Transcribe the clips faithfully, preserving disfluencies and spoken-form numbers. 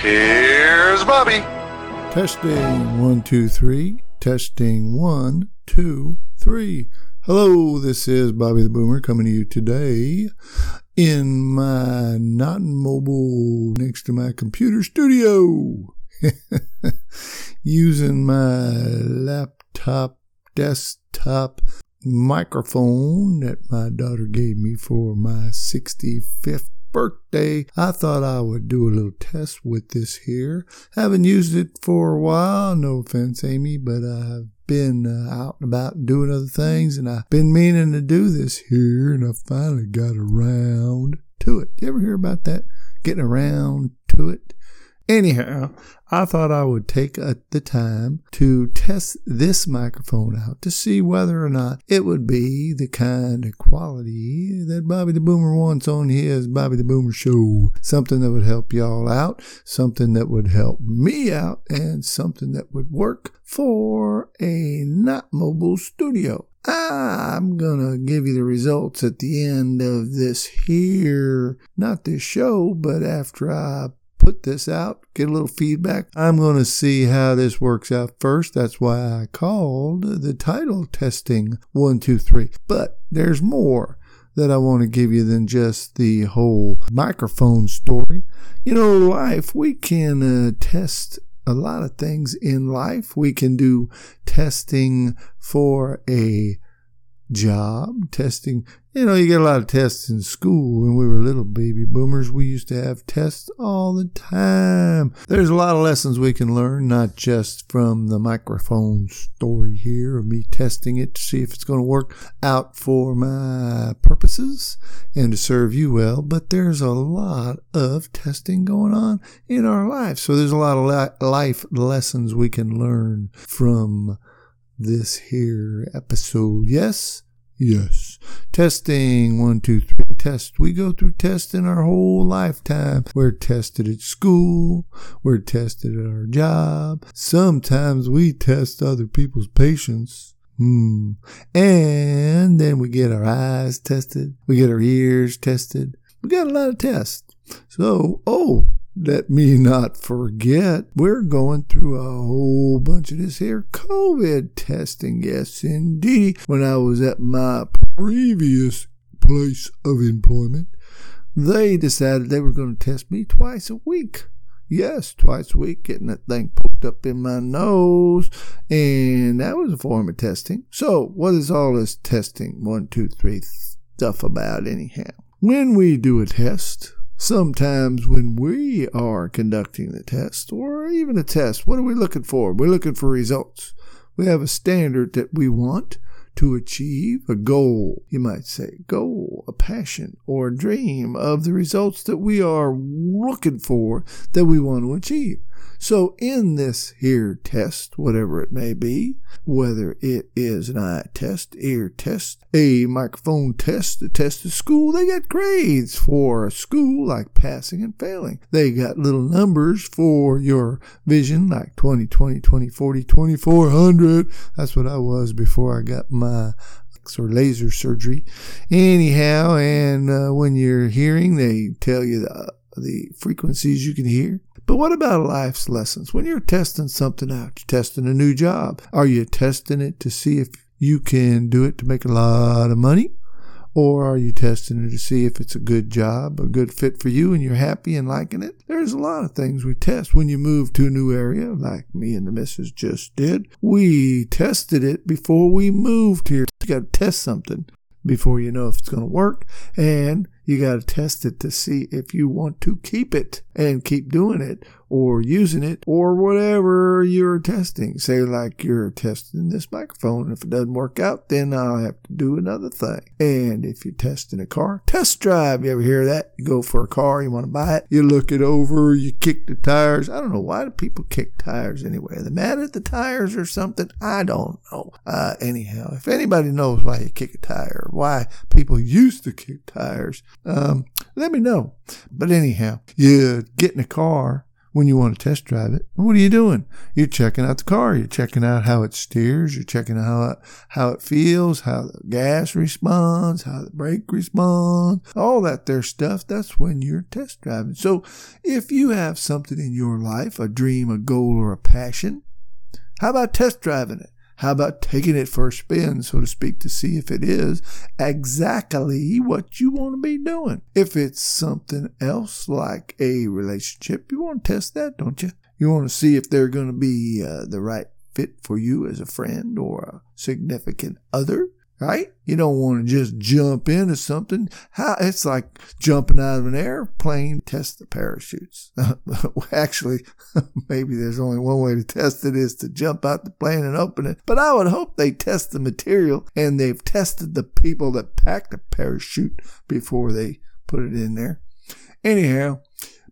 Here's Bobby. Testing one, two, three. Testing one, two, three. Hello, this is Bobby the Boomer coming to you today in my not mobile next to my computer studio. Using my laptop, desktop microphone that my daughter gave me for my sixty-fifth birthday. I thought I would do a little test with this here. Haven't used it for a while, no offense Amy, but I've been uh, out and about doing other things and I've been meaning to do this here and I finally got around to it. You ever hear about that? Getting around to it? Anyhow, I thought I would take a, the time to test this microphone out to see whether or not it would be the kind of quality that Bobby the Boomer wants on his Bobby the Boomer show. Something that would help y'all out, something that would help me out, and something that would work for a not mobile studio. I'm gonna give you the results at the end of this here, not this show, but after I put this out, get a little feedback. I'm going to see how this works out first. That's why I called the title testing one, two, three. But there's more that I want to give you than just the whole microphone story. You know, life, we can uh, test a lot of things in life. We can do testing for a job, testing. You know, you get a lot of tests in school. When we were little baby boomers, we used to have tests all the time. There's a lot of lessons we can learn, not just from the microphone story here of me testing it to see if it's going to work out for my purposes and to serve you well. But there's a lot of testing going on in our life. So there's a lot of life lessons we can learn from this here episode. Yes, yes. Testing, one, two, three, test. We go through tests in our whole lifetime. We're tested at school. We're tested at our job. Sometimes we test other people's patience. Hmm. And then we get our eyes tested. We get our ears tested. We got a lot of tests. So, oh, let me not forget, we're going through a whole bunch of this here COVID testing. Yes, indeed. When I was at my previous place of employment, they decided they were going to test me twice a week. Yes, twice a week, getting that thing poked up in my nose. And that was a form of testing. So what is all this testing, one, two, three stuff about anyhow? When we do a test, sometimes when we are conducting the test or even a test, what are we looking for? We're looking for results. We have a standard that we want to achieve, a goal, you might say, a goal, a passion, or a dream of the results that we are looking for that we want to achieve. So in this here test, whatever it may be, whether it is an eye test, ear test, a microphone test, a test of school, they got grades for a school like passing and failing. They got little numbers for your vision like twenty, twenty, twenty, forty, twenty-four hundred. That's what I was before I got my or laser surgery. Anyhow, and uh, when you're hearing, they tell you the, the frequencies you can hear. But what about life's lessons? When you're testing something out, you're testing a new job. Are you testing it to see if you can do it to make a lot of money? Or are you testing it to see if it's a good job, a good fit for you, and you're happy and liking it? There's a lot of things we test. When you move to a new area, like me and the missus just did, we tested it before we moved here. You got to test something before you know if it's going to work, and you got to test it to see if you want to keep it and keep doing it or using it or whatever you're testing. Say like you're testing this microphone. If it doesn't work out, then I'll have to do another thing. And if you're testing a car, test drive. You ever hear that? You go for a car, you want to buy it, you look it over, you kick the tires. I don't know. Why do people kick tires anyway? Are they mad at the tires or something? I don't know. Uh, anyhow, if anybody knows why you kick a tire, why people used to kick tires, Um, let me know. But anyhow, you get in a car when you want to test drive it. What are you doing? You're checking out the car. You're checking out how it steers. You're checking out how it, how it feels, how the gas responds, how the brake responds, all that there stuff. That's when you're test driving. So if you have something in your life, a dream, a goal, or a passion, how about test driving it? How about taking it for a spin, so to speak, to see if it is exactly what you want to be doing? If it's something else like a relationship, you want to test that, don't you? You want to see if they're going to be uh, the right fit for you as a friend or a significant other, right? You don't want to just jump into something. How it's like jumping out of an airplane. Test the parachutes. Actually, maybe there's only one way to test it, is to jump out the plane and open it. But I would hope they test the material and they've tested the people that pack the parachute before they put it in there. Anyhow,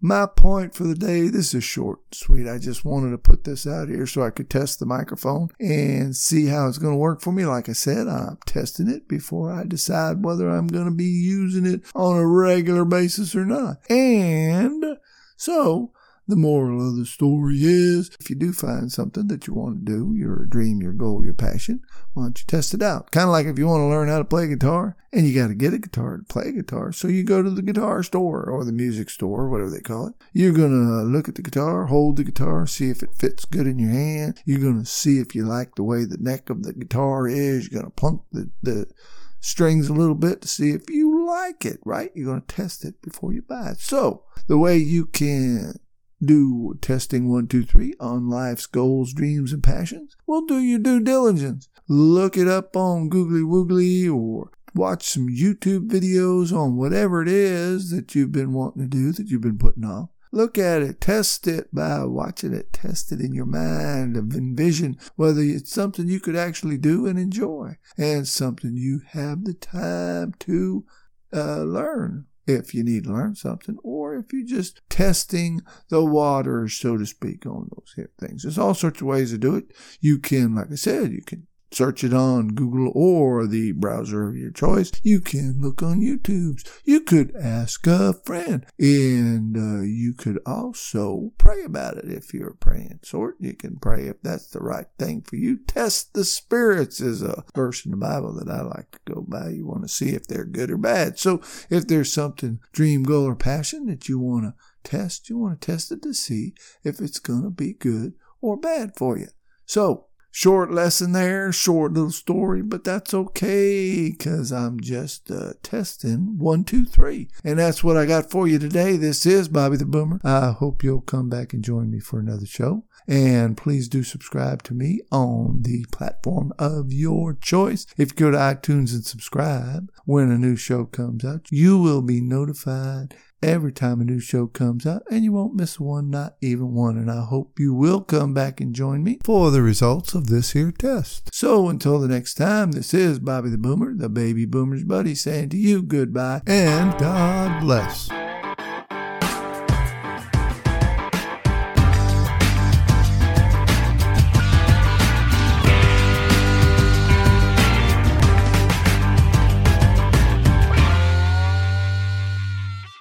my point for the day, this is short and sweet. I just wanted to put this out here so I could test the microphone and see how it's going to work for me. Like I said, I'm testing it before I decide whether I'm going to be using it on a regular basis or not. And so the moral of the story is, if you do find something that you want to do, your dream, your goal, your passion, why don't you test it out? Kind of like if you want to learn how to play guitar, and you got to get a guitar to play guitar. So you go to the guitar store or the music store, whatever they call it. You're going to look at the guitar, hold the guitar, see if it fits good in your hand. You're going to see if you like the way the neck of the guitar is. You're going to plunk the, the strings a little bit to see if you like it, right? You're going to test it before you buy it. So the way you can do testing one, two, three on life's goals, dreams, and passions, well, do your due diligence. Look it up on Googly Woogly or watch some YouTube videos on whatever it is that you've been wanting to do, that you've been putting off. Look at it, test it by watching it, test it in your mind, envision whether it's something you could actually do and enjoy and something you have the time to uh, learn. If you need to learn something, or if you're just testing the waters, so to speak, on those here things. There's all sorts of ways to do it. You can, like I said, you can search it on Google or the browser of your choice. You can look on YouTube. You could ask a friend. And uh, you could also pray about it if you're a praying sort. You can pray if that's the right thing for you. Test the spirits is a verse in the Bible that I like to go by. You want to see if they're good or bad. So if there's something, dream, goal, or passion that you want to test, you want to test it to see if it's going to be good or bad for you. So, short lesson there, short little story, but that's okay because I'm just uh, testing one, two, three. And that's what I got for you today. This is Bobby the Boomer. I hope you'll come back and join me for another show. And please do subscribe to me on the platform of your choice. If you go to iTunes and subscribe, when a new show comes out, you will be notified every time a new show comes out, and you won't miss one, not even one. And I hope you will come back and join me for the results of this here test. So until the next time, this is Bobby the Boomer, the Baby Boomer's buddy, saying to you goodbye and God bless.